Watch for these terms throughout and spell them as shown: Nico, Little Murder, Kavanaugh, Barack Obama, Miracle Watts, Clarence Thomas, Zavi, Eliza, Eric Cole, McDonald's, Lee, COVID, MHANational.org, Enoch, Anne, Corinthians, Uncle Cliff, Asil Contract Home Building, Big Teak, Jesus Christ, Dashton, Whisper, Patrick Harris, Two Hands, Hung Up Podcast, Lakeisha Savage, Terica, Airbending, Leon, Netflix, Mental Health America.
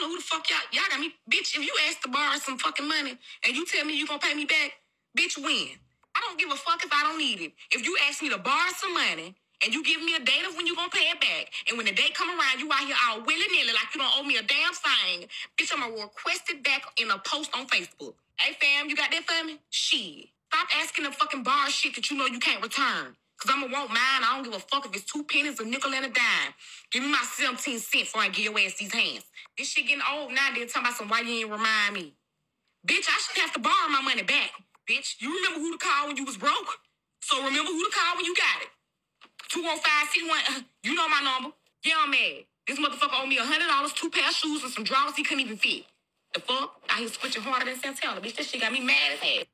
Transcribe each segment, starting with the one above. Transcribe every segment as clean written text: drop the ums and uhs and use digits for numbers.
don't know who the fuck y'all got me. Bitch, if you ask to borrow some fucking money and you tell me you gonna pay me back, bitch, when? I don't give a fuck if I don't need it. If you ask me to borrow some money and you give me a date of when you gonna pay it back, and when the day come around, you out here all willy-nilly like you don't owe me a damn thing, bitch, I'm gonna request it back in a post on Facebook. Hey, fam, you got that for me? Shit. Stop asking to fucking borrow shit that you know you can't return. Because I'm going to want mine. I don't give a fuck if it's 2 pennies, a nickel, and a dime. Give me my 17 cents before I give your ass these hands. This shit getting old now. They're talking about some why you ain't remind me. Bitch, I should have to borrow my money back. Bitch, you remember who to call when you was broke? So remember who to call when you got it. 215-61, you know my number. Yeah, I'm mad. This motherfucker owed me $100, 2 pair of shoes, and some drawers he couldn't even fit. The fuck? I hear switching harder than Santana. Bitch, that shit got me mad as hell.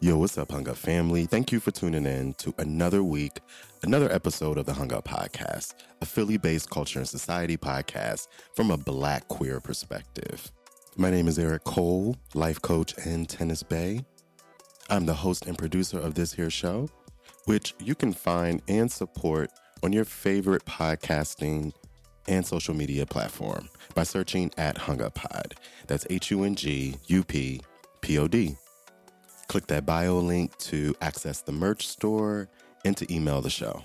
Yo, what's up, Hung Up family? Thank you for tuning in to another week, another episode of the Hung Up Podcast, a Philly-based culture and society podcast from a Black queer perspective. My name is Eric Cole, life coach in Tennis Bay. I'm the host and producer of this here show, which you can find and support on your favorite podcasting and social media platform by searching at Hung Up Pod. That's HUNGUPPOD. Click that bio link to access the merch store and to email the show.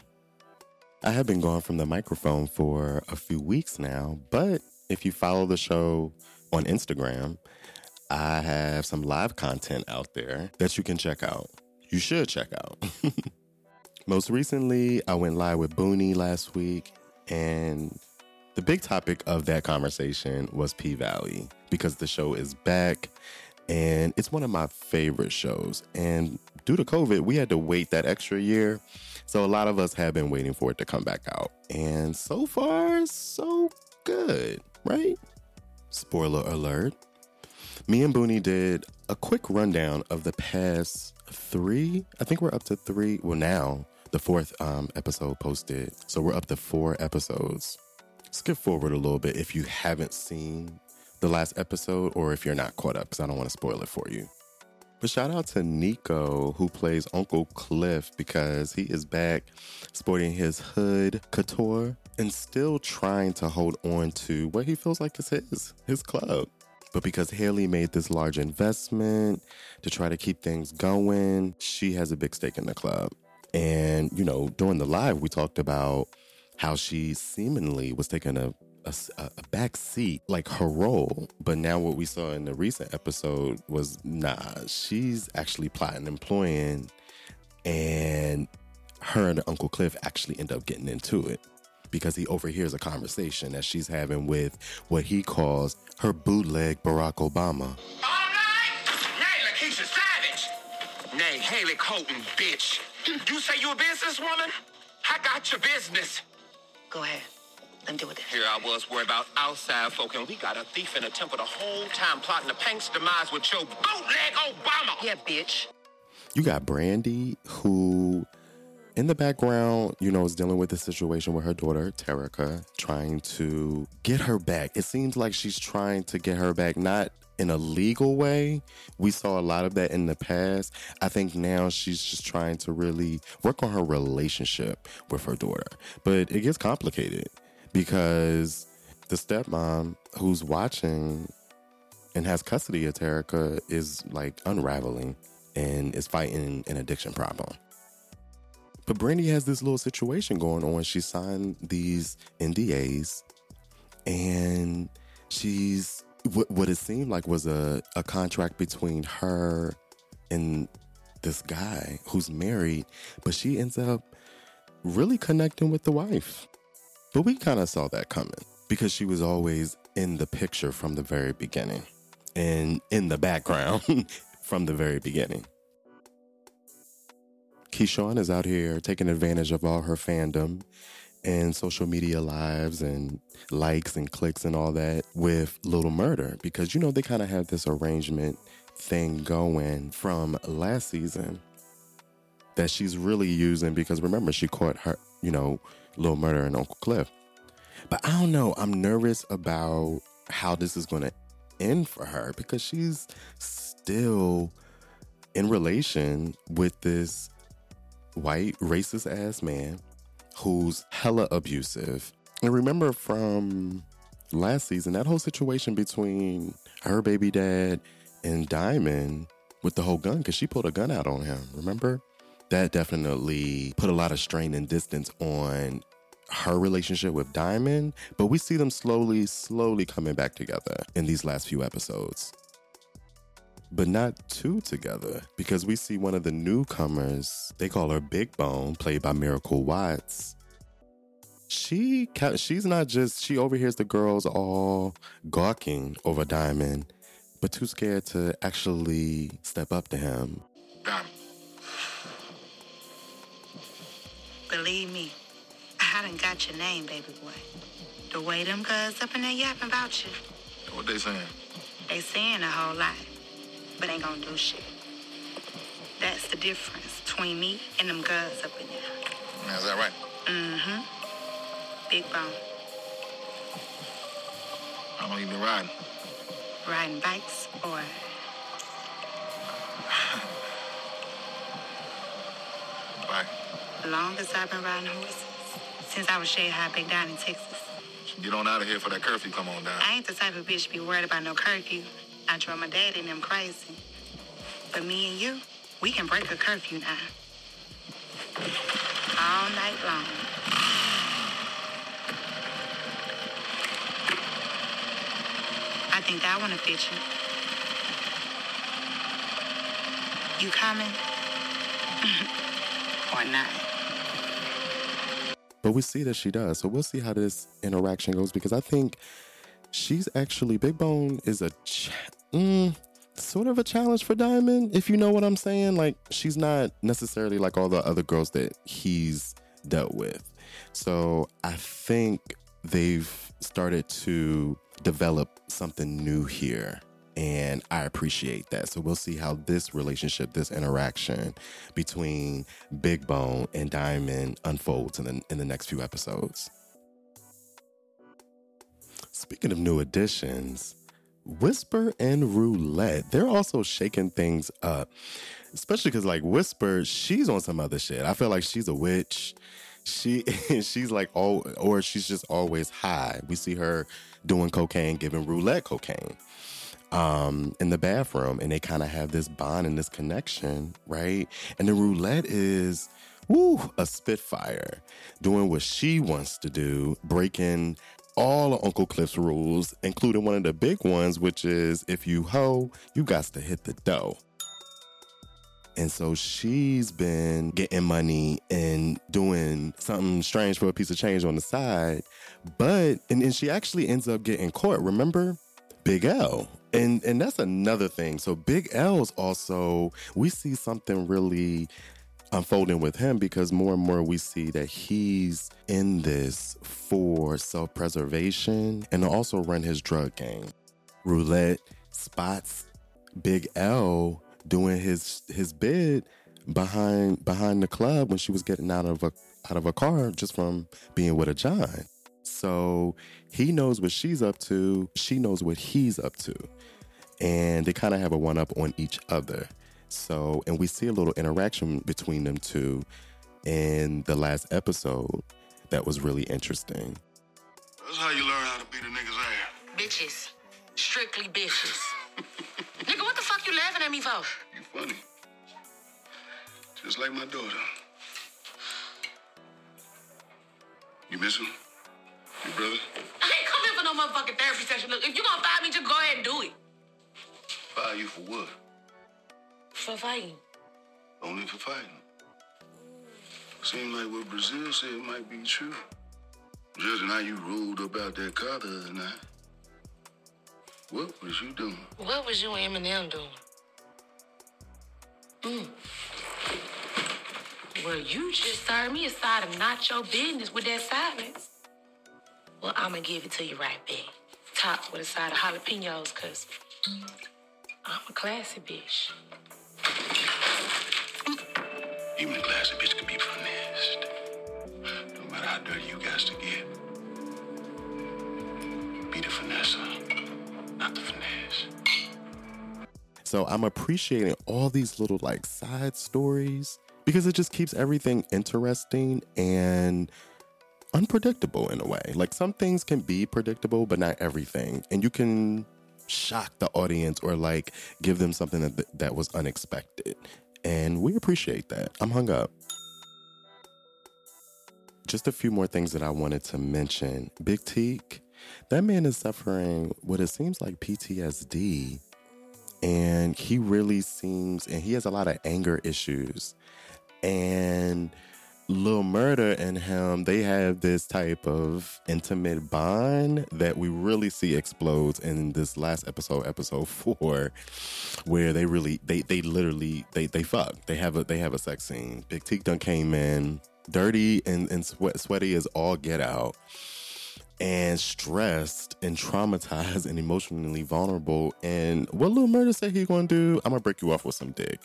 I have been gone from the microphone for a few weeks now, but if you follow the show on Instagram, I have some live content out there that you can check out. You should check out. Most recently, I went live with Booney last week, and the big topic of that conversation was P-Valley, because the show is back. And it's one of my favorite shows. And due to COVID, we had to wait that extra year. So a lot of us have been waiting for it to come back out. And so far, so good, right? Spoiler alert. Me and Booney did a quick rundown of the past 3. I think we're up to 3. Well, now the 4th episode posted. So we're up to 4 episodes. Skip forward a little bit if you haven't seen the last episode, or if you're not caught up, because I don't want to spoil it for you. But shout out to Nico, who plays Uncle Cliff, because he is back sporting his hood couture and still trying to hold on to what he feels like is his club. But because Hailey made this large investment to try to keep things going, she has a big stake in the club. And, you know, during the live, we talked about how she seemingly was taking a back seat, like her role. But now what we saw in the recent episode was, nah, she's actually plotting and ploying, and her and Uncle Cliff actually end up getting into it because he overhears a conversation that she's having with what he calls her bootleg Barack Obama. All right, nay, Lakeisha Savage. Nay, Hailey Colton, bitch. You say you a businesswoman? I got your business. Go ahead. Let me deal with that. Here I was worried about outside folk, and we got a thief in a temple the whole time plotting the Pank's demise with your bootleg Obama. Yeah, bitch. You got Brandy, who in the background, you know, is dealing with the situation with her daughter, Terica, trying to get her back. It seems like she's trying to get her back, not in a legal way. We saw a lot of that in the past. I think now she's just trying to really work on her relationship with her daughter. But it gets complicated, because the stepmom who's watching and has custody of Terica is like unraveling and is fighting an addiction problem. But Brandy has this little situation going on. She signed these NDAs, and she's what it seemed like was a contract between her and this guy who's married, but she ends up really connecting with the wife. But we kind of saw that coming because she was always in the picture from the very beginning and in the background from the very beginning. Keyshawn is out here taking advantage of all her fandom and social media lives and likes and clicks and all that with Little Murder, because, you know, they kind of have this arrangement thing going from last season that she's really using, because remember, she caught her, you know, Little Murder and Uncle Cliff. But I don't know, I'm nervous about how this is going to end for her, because she's still in relation with this white racist ass man who's hella abusive. And remember from last season, that whole situation between her baby dad and Diamond with the whole gun, because she pulled a gun out on him, remember? That definitely put a lot of strain and distance on her relationship with Diamond, but we see them slowly coming back together in these last few episodes. But not two together, because we see one of the newcomers, they call her Big Bone, played by Miracle Watts. She's not just, she overhears the girls all gawking over Diamond, but too scared to actually step up to him. Diamond. Believe me, I done got your name, baby boy. The way them cuz up in there yapping about you. What they saying? They saying a whole lot, but ain't gonna do shit. That's the difference between me and them cuz up in there. Is that right? Mm-hmm. Big Bone. How long you been riding? Riding bikes or... Long as I've been riding horses, since I was shed high back down in Texas. Get on out of here for that curfew, come on down. I ain't the type of bitch to be worried about no curfew. I drove my daddy and them crazy. But me and you, we can break a curfew now. All night long. I think I want to fit you. You coming? Or not? But we see that she does. So we'll see how this interaction goes, because I think she's actually, Big Bone is a sort of a challenge for Diamond, if you know what I'm saying. Like, she's not necessarily like all the other girls that he's dealt with. So I think they've started to develop something new here. And I appreciate that. So we'll see how this relationship, this interaction between Big Bone and Diamond unfolds in the next few episodes. Speaking of new additions, Whisper and Roulette, they're also shaking things up. Especially because, like, Whisper, she's on some other shit. I feel like she's a witch. She's like, oh, or she's just always high. We see her doing cocaine, giving Roulette cocaine. In the bathroom, and they kind of have this bond and this connection, right? And the Roulette is, a spitfire, doing what she wants to do, breaking all of Uncle Cliff's rules, including one of the big ones, which is, if you hoe, you gots to hit the dough. And so she's been getting money and doing something strange for a piece of change on the side, but, and then she actually ends up getting caught, remember? Big L. And that's another thing. So Big L's also, we see something really unfolding with him, because more and more we see that he's in this for self-preservation and to also run his drug game. Roulette spots Big L doing his bid behind the club when she was getting out of a car just from being with a John. So he knows what she's up to. She knows what he's up to. And they kind of have a one-up on each other. So, and we see a little interaction between them two in the last episode that was really interesting. That's how you learn how to beat a nigga's ass. Bitches. Strictly bitches. Nigga, what the fuck you laughing at me for? You funny. Just like my daughter. You miss him? Your brother? I ain't come here for no motherfucking therapy session. Look, if you gonna fire me, just go ahead and do it. Fire you for what? For fighting. Only for fighting. Seems like what Brazil said might be true. Judging how you ruled about that car the other night. What was you doing? What was you and Eminem doing? Well, you just served me a side of not your business with that silence. Well, I'm going to give it to you right back. Topped with a side of jalapenos, because I'm a classy bitch. Even a classy bitch can be finessed. No matter how dirty you guys to get. Be the finesser, not the finesse. So I'm appreciating all these little like side stories because it just keeps everything interesting and unpredictable in a way. Like some things can be predictable, but not everything. And you can shock the audience or like give them something that was unexpected. And we appreciate that. I'm hung up. Just a few more things that I wanted to mention. Big Teak, that man is suffering what it seems like PTSD. And he really seems, and he has a lot of anger issues. And Little Murder and him, they have this type of intimate bond that we really see explodes in this last episode, episode 4, where they really, they literally fuck. They have a sex scene. Big Teak done came in dirty and sweaty as all get out. And stressed and traumatized and emotionally vulnerable. And what Little Murder said he gonna do, I'm gonna break you off with some dick.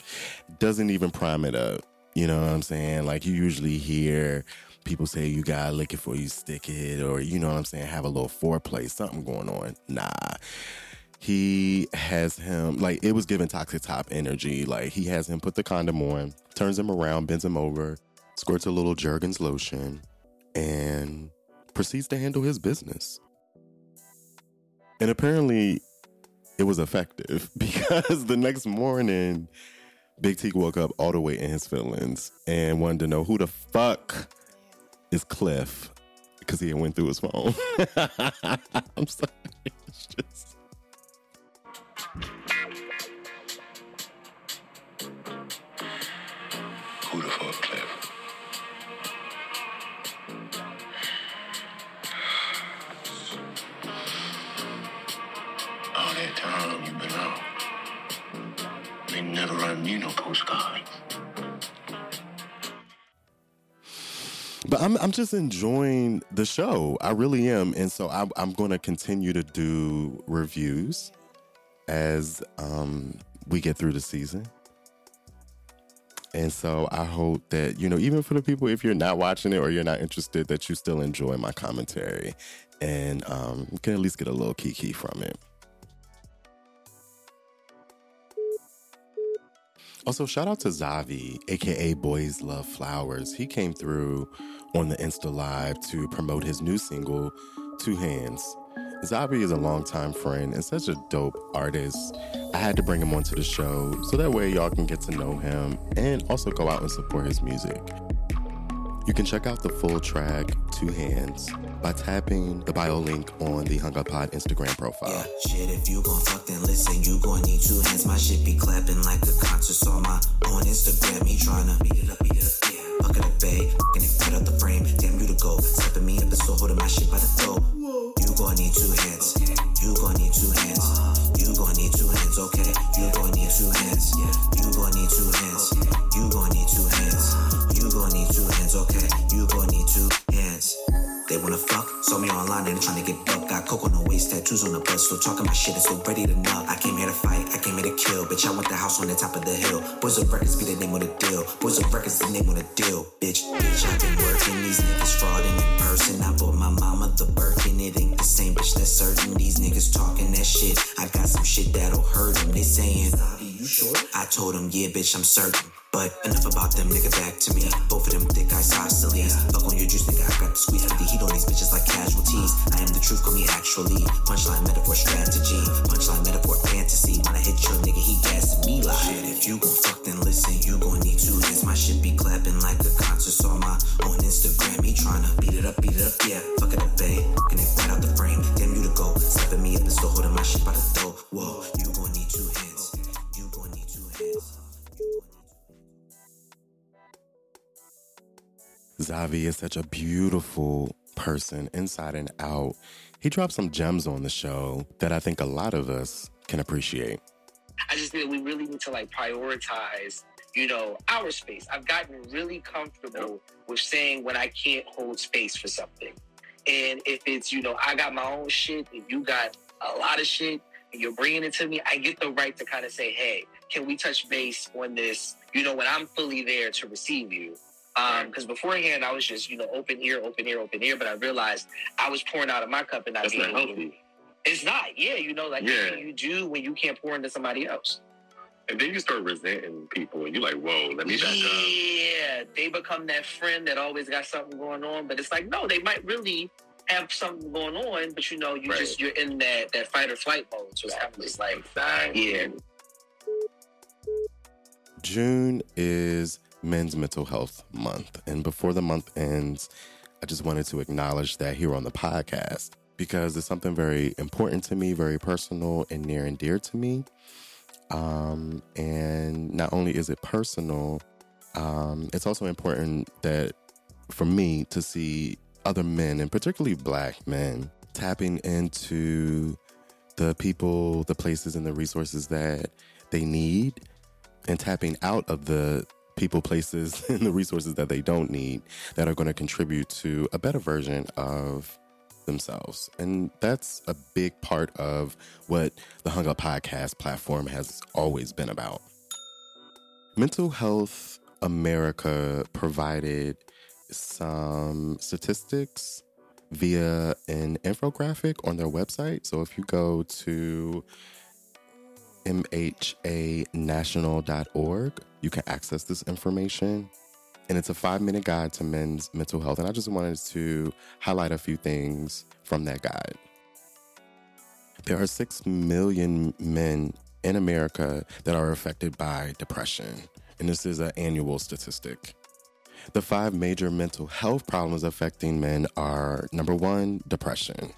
Doesn't even prime it up. You know what I'm saying? Like you usually hear people say you gotta lick it before you stick it, or you know what I'm saying, have a little foreplay, something going on. Nah. He has him, like it was giving toxic top energy. Like he has him put the condom on, turns him around, bends him over, squirts a little Jergens lotion, and proceeds to handle his business. And apparently it was effective because the next morning Big Teak woke up all the way in his feelings and wanted to know who the fuck is Cliff because he went through his phone. I'm sorry. It's just... Who the fuck Cliff? Never run me no postcards. But I'm just enjoying the show. I really am. And so I'm going to continue to do reviews as we get through the season. And so I hope that, you know, even for the people, if you're not watching it or you're not interested, that you still enjoy my commentary and can at least get a little kiki from it. Also, shout out to Zavi, a.k.a. Boys Love Flowers. He came through on the Insta Live to promote his new single, Two Hands. Zavi is a longtime friend and such a dope artist. I had to bring him onto the show so that way y'all can get to know him and also go out and support his music. You can check out the full track, Two Hands, by tapping the bio link on the Hung Up Pod Instagram profile. Yeah, shit, if you gon' fuck, then listen, you gon' need two hands. My shit be clapping like a concert on my own Instagram. Me tryna beat it up, yeah. Fuckin' the bay, fuckin' it right out the frame. Damn you to go, stepping me up and so holding my shit by the throat. You gon' need two hands, you gon' need two hands. You gon' need two hands, okay. You gon' need two hands, yeah. You gon' need two hands, you gon' need two hands. You gon' need two hands, okay. You gon' need two hands. They wanna fuck, saw me online and tryna get buck. Got coke on the waist, tattoos on the butt. Still talking my shit and still ready to nut. I came here to fight, I came here to kill. Bitch, I want the house on the top of the hill. Boys of Records be the name of the deal. Boys of Records the name of the deal. Bitch, I been working. These niggas frauding in person. I bought my mama the Birkin. It ain't the same, bitch, that's certain. These niggas talking that shit. I got some shit that'll hurt them. They saying, you sure? I told them, yeah, bitch, I'm certain. But enough about them, nigga, back to me. Both of them thick eyes, hot sillies. Fuck on your juice, nigga, I got the squeeze. Put the heat on these bitches like casualties. I am the truth, call me actually. Punchline metaphor strategy. Punchline metaphor fantasy. When I hit your nigga, he gassed me like. Shit, if you gon' fuck, then listen, you gon' need two hands. My shit be clapping like a concert on my own Instagram. He tryna beat it up, yeah. Fuckin' the bay, fuckin' it right out the frame. Damn you to go, stepping me up and still holding my shit by the throat. Whoa, you gon' need two hands. You gon' need two hands. Zavi is such a beautiful person inside and out. He dropped some gems on the show that I think a lot of us can appreciate. I just think we really need to like prioritize you know, our space. I've gotten really comfortable with saying when I can't hold space for something. And if it's, you know, I got my own shit and you got a lot of shit and you're bringing it to me, I get the right to kind of say, hey, can we touch base on this, you know, when I'm fully there to receive you. Because beforehand, I was just, you know, open ear. But I realized I was pouring out of my cup and not being healthy. It's not. Yeah, you know, like what you do when you can't pour into somebody else. And then you start resenting people and you're like, whoa, let me back up. Yeah, they become that friend that always got something going on. But it's like, no, they might really have something going on. But, you know, you just, you're in that fight or flight mode. So it's kind of just like, yeah. June is Men's Mental Health Month. And before the month ends, I just wanted to acknowledge that here on the podcast, because it's something very important to me, very personal and near and dear to me. And not only is it personal, it's also important that for me to see other men, and particularly Black men, tapping into the people, the places, and the resources that they need, and tapping out of the people, places, and the resources that they don't need that are going to contribute to a better version of themselves. And that's a big part of what the Hung Up Podcast platform has always been about. Mental Health America provided some statistics via an infographic on their website. So if you go to MHANational.org, you can access this information. And it's a 5-minute guide to men's mental health. And I just wanted to highlight a few things from that guide. There are 6 million men in America that are affected by depression. And this is an annual statistic. The 5 major mental health problems affecting men are, number 1, depression.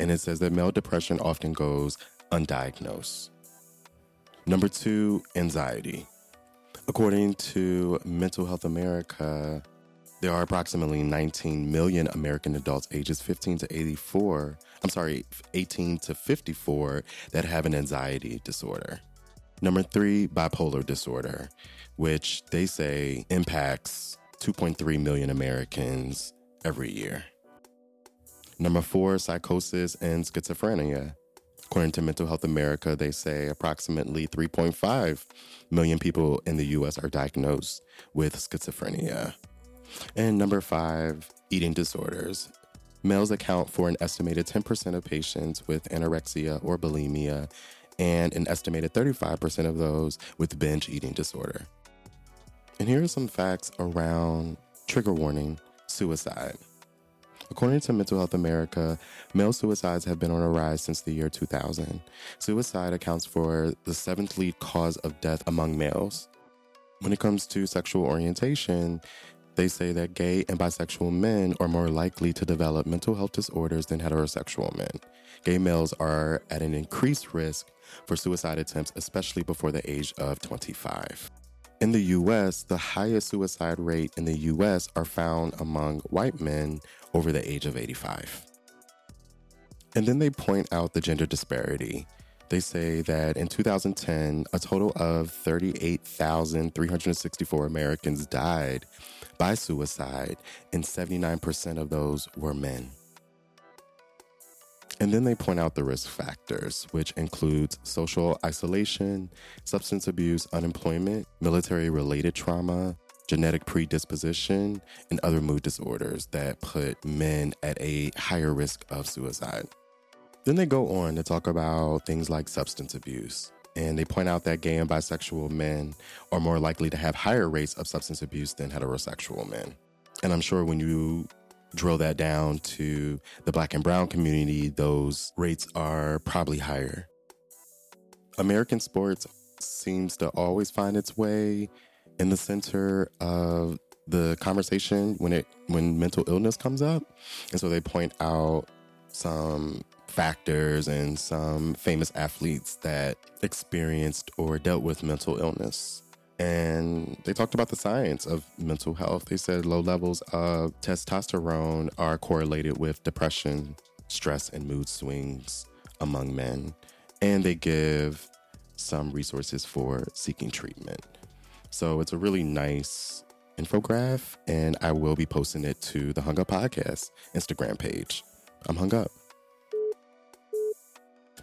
And it says that male depression often goes undiagnosed. Number 2, anxiety. According to Mental Health America, there are approximately 19 million American adults ages 18 to 54 that have an anxiety disorder. Number 3, bipolar disorder, which they say impacts 2.3 million Americans every year. Number 4, psychosis and schizophrenia. According to Mental Health America, they say approximately 3.5 million people in the U.S. are diagnosed with schizophrenia. And number 5, eating disorders. Males account for an estimated 10% of patients with anorexia or bulimia and an estimated 35% of those with binge eating disorder. And here are some facts around, trigger warning, suicide. According to Mental Health America, male suicides have been on a rise since the year 2000. Suicide accounts for the 7th lead cause of death among males. When it comes to sexual orientation, they say that gay and bisexual men are more likely to develop mental health disorders than heterosexual men. Gay males are at an increased risk for suicide attempts, especially before the age of 25. In the U.S., the highest suicide rate in the U.S. are found among white men over the age of 85. And then they point out the gender disparity. They say that in 2010, a total of 38,364 Americans died by suicide, and 79% of those were men. And then they point out the risk factors, which includes social isolation, substance abuse, unemployment, military-related trauma, genetic predisposition, and other mood disorders that put men at a higher risk of suicide. Then they go on to talk about things like substance abuse, and they point out that gay and bisexual men are more likely to have higher rates of substance abuse than heterosexual men. And I'm sure when you drill that down to the Black and brown community, those rates are probably higher. American sports seems to always find its way in the center of the conversation when mental illness comes up. And so they point out some factors and some famous athletes that experienced or dealt with mental illness. And they talked about the science of mental health. They said low levels of testosterone are correlated with depression, stress, and mood swings among men. And they give some resources for seeking treatment. So it's a really nice infographic, and I will be posting it to the Hung Up Podcast Instagram page. I'm hung up.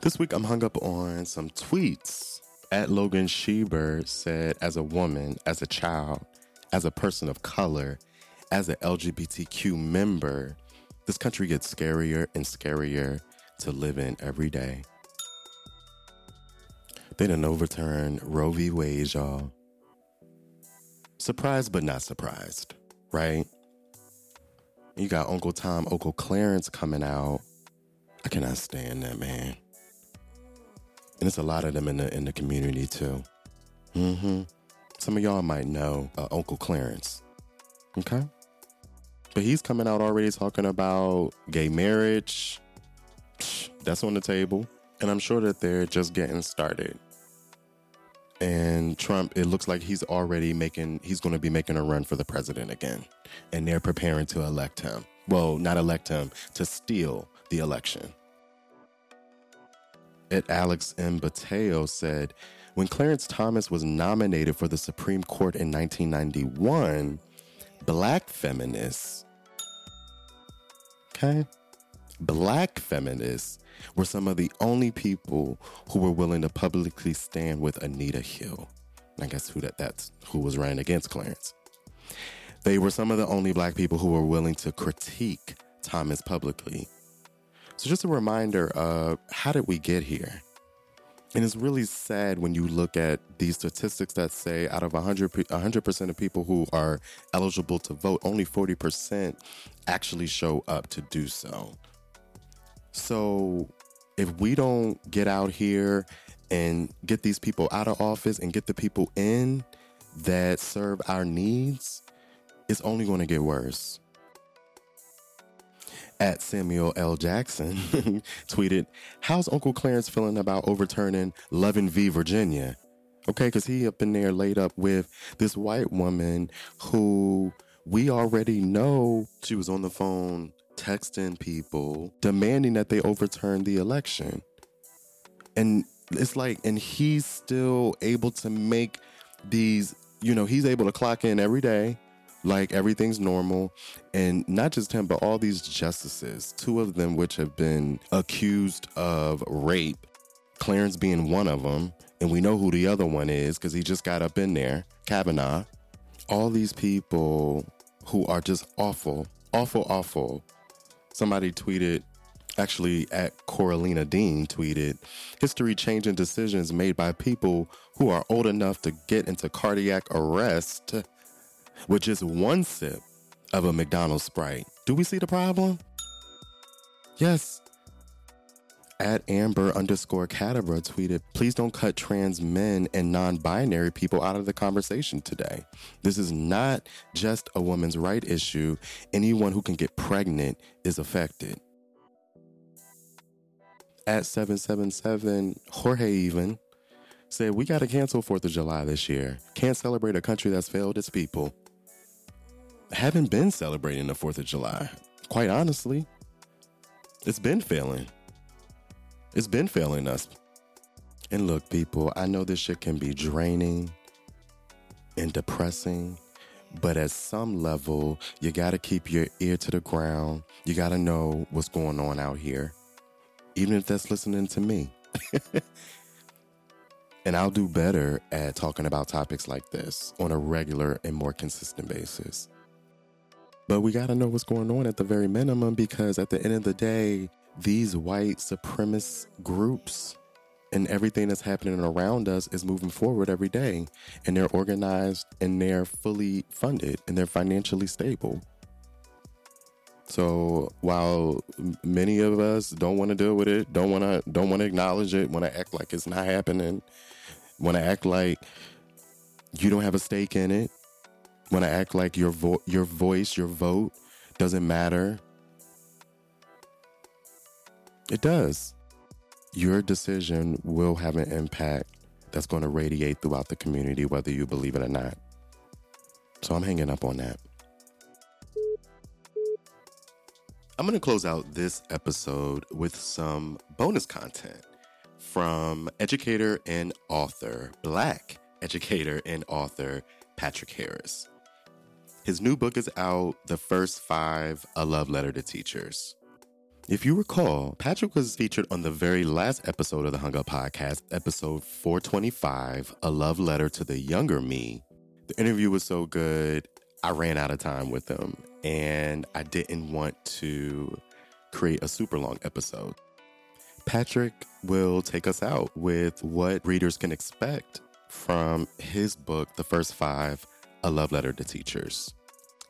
This week, I'm hung up on some tweets. At Logan Sheber said, as a woman, as a child, as a person of color, as an LGBTQ member, this country gets scarier and scarier to live in every day. They done overturned Roe v. Wade, y'all. Surprised but not surprised, right? You got Uncle Tom, Uncle Clarence coming out. I cannot stand that man. And it's a lot of them in the community too. Mm-hmm. Some of y'all might know Uncle Clarence. Okay? But he's coming out already talking about gay marriage. That's on the table. And I'm sure that they're just getting started. And Trump, it looks like he's going to be making a run for the president again. And they're preparing to elect him. Well, not elect him, to steal the election. At Alex M. Bateo said, when Clarence Thomas was nominated for the Supreme Court in 1991, Black feminists were some of the only people who were willing to publicly stand with Anita Hill. I guess that's who was running against Clarence. They were some of the only Black people who were willing to critique Thomas publicly. So just a reminder of how did we get here? And it's really sad when you look at these statistics that say out of 100% of people who are eligible to vote, only 40% actually show up to do so. So if we don't get out here and get these people out of office and get the people in that serve our needs, it's only going to get worse. At Samuel L. Jackson tweeted, how's Uncle Clarence feeling about overturning Loving v. Virginia? Okay, because he up in there laid up with this white woman who we already know she was on the phone texting people, demanding that they overturn the election. And it's like, and he's still able to make these, you know, he's able to clock in every day. Like everything's normal, and not just him, but all these justices, two of them which have been accused of rape, Clarence being one of them, and we know who the other one is because he just got up in there, Kavanaugh. All these people who are just awful, awful, awful. Somebody tweeted, actually at Coralina Dean tweeted, history-changing decisions made by people who are old enough to get into cardiac arrest with just one sip of a McDonald's Sprite. Do we see the problem? Yes. At Amber_Cadabra tweeted, please don't cut trans men and non-binary people out of the conversation today. This is not just a woman's right issue. Anyone who can get pregnant is affected. At 777, Jorge even said, we got to cancel 4th of July this year. Can't celebrate a country that's failed its people. Haven't been celebrating the 4th of July. Quite honestly, it's been failing. It's been failing us. And look, people, I know this shit can be draining and depressing, but at some level, you got to keep your ear to the ground. You got to know what's going on out here, even if that's listening to me. And I'll do better at talking about topics like this on a regular and more consistent basis. But we got to know what's going on at the very minimum, because at the end of the day, these white supremacist groups and everything that's happening around us is moving forward every day. And they're organized and they're fully funded and they're financially stable. So while many of us don't want to deal with it, don't want to acknowledge it, want to act like it's not happening, want to act like you don't have a stake in it, want to act like your voice, your vote doesn't matter. It does. Your decision will have an impact that's going to radiate throughout the community, whether you believe it or not. So I'm hanging up on that. I'm going to close out this episode with some bonus content from educator and author, Black educator and author, Patrick Harris. His new book is out, The First Five, A Love Letter to Teachers. If you recall, Patrick was featured on the very last episode of the Hung Up Podcast, episode 425, A Love Letter to the Younger Me. The interview was so good, I ran out of time with him, and I didn't want to create a super long episode. Patrick will take us out with what readers can expect from his book, The First Five, A Love Letter to Teachers.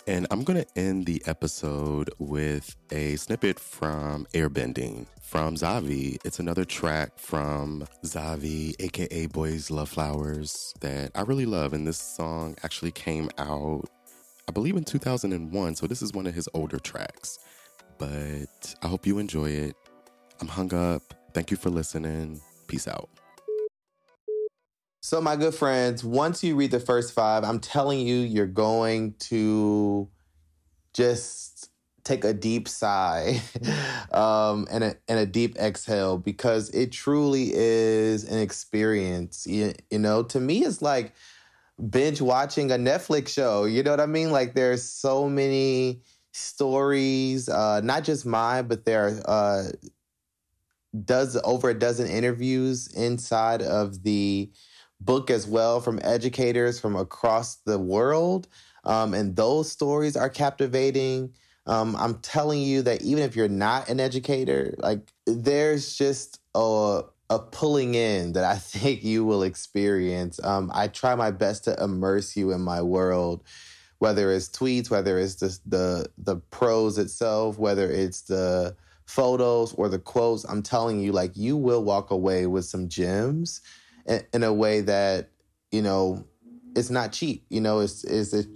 And I'm going to end the episode with a snippet from Airbending from Zavi. It's another track from Zavi, aka Boys Love Flowers, that I really love. And this song actually came out, I believe, in 2001. So this is one of his older tracks. But I hope you enjoy it. I'm hung up. Thank you for listening. Peace out. So my good friends, once you read The First Five, I'm telling you, you're going to just take a deep sigh and a deep exhale, because it truly is an experience. You know, to me, it's like binge watching a Netflix show. You know what I mean? Like, there's so many stories, not just mine, but there are over a dozen interviews inside of the book as well, from educators from across the world. And those stories are captivating. I'm telling you that even if you're not an educator, like, there's just a pulling in that I think you will experience. I try my best to immerse you in my world, whether it's tweets, whether it's the prose itself, whether it's the photos or the quotes. I'm telling you, like, you will walk away with some gems in a way that, you know, it's not cheap. You know, it's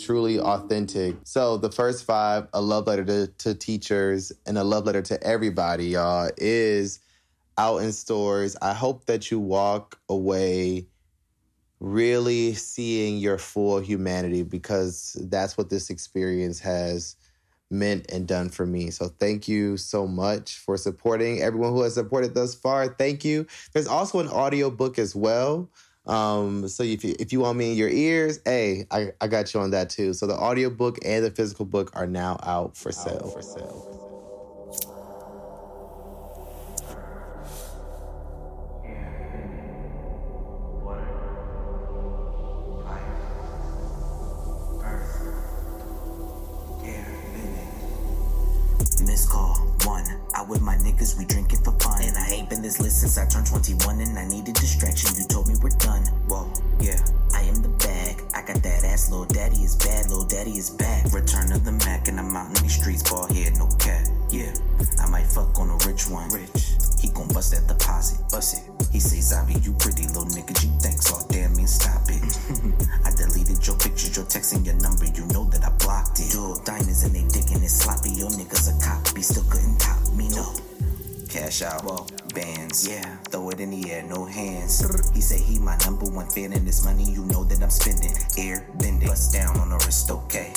truly authentic. So The First Five, A Love Letter to Teachers, and A Love Letter to Everybody, y'all, is out in stores. I hope that you walk away really seeing your full humanity, because that's what this experience has meant and done for me. So thank you so much for supporting everyone who has supported thus far. Thank you. There's also an audio book as well. So if you want me in your ears, hey, I got you on that too. So the audio book and the physical book are now out for sale. With my niggas, we drinking for fun. And I ain't been this lit since I turned 21, and I needed distraction. You told me we're done. Whoa, yeah, I am the bag. I got that ass. Lil' daddy is bad. Lil' daddy is back. Return of the Mac, and I'm out in the streets. Ball head, no cap. Yeah, I might fuck on a rich one. Rich. He gon' bust that deposit. Bust it. He say, Zavi, you pretty little nigga. G thanks, all damn mean stop it. I deleted your pictures, your text, and your number. You know that I blocked it. Dual diamonds and they dickin' it sloppy. Your niggas a copy, still couldn't top me, no. Cash out, well, bands, yeah, throw it in the air, no hands. He say he my number one fan, and this money you know that I'm spending. Air bending, bust down on the wrist, okay.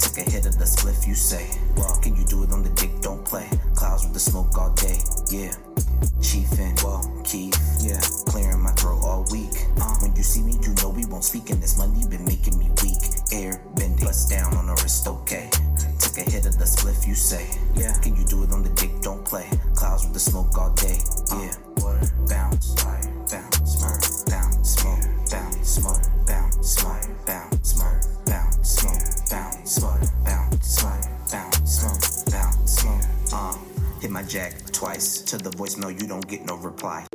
Took a hit of the spliff, you say. Well, can you do it on the dick, don't play. Clouds with the smoke all day, yeah. Chiefin', well, Keith, yeah, clearing my throat all week. When you see me, you know we won't speak, and this money been making me weak. Air bending, bust down on the wrist, okay. Took a hit of the spliff, you say. Yeah, can you do it on the dick, don't play. Clouds with the smoke all day, yeah. Water, bounce, fire, bounce, smurf, bounce, smoke, bounce, smurf, bounce, smurf, bounce, smurf, bounce, smoke, bounce, smurf, bounce, smurf, bounce, smoke, bounce, smoke. Hit my jack twice to the voicemail, you don't get no reply.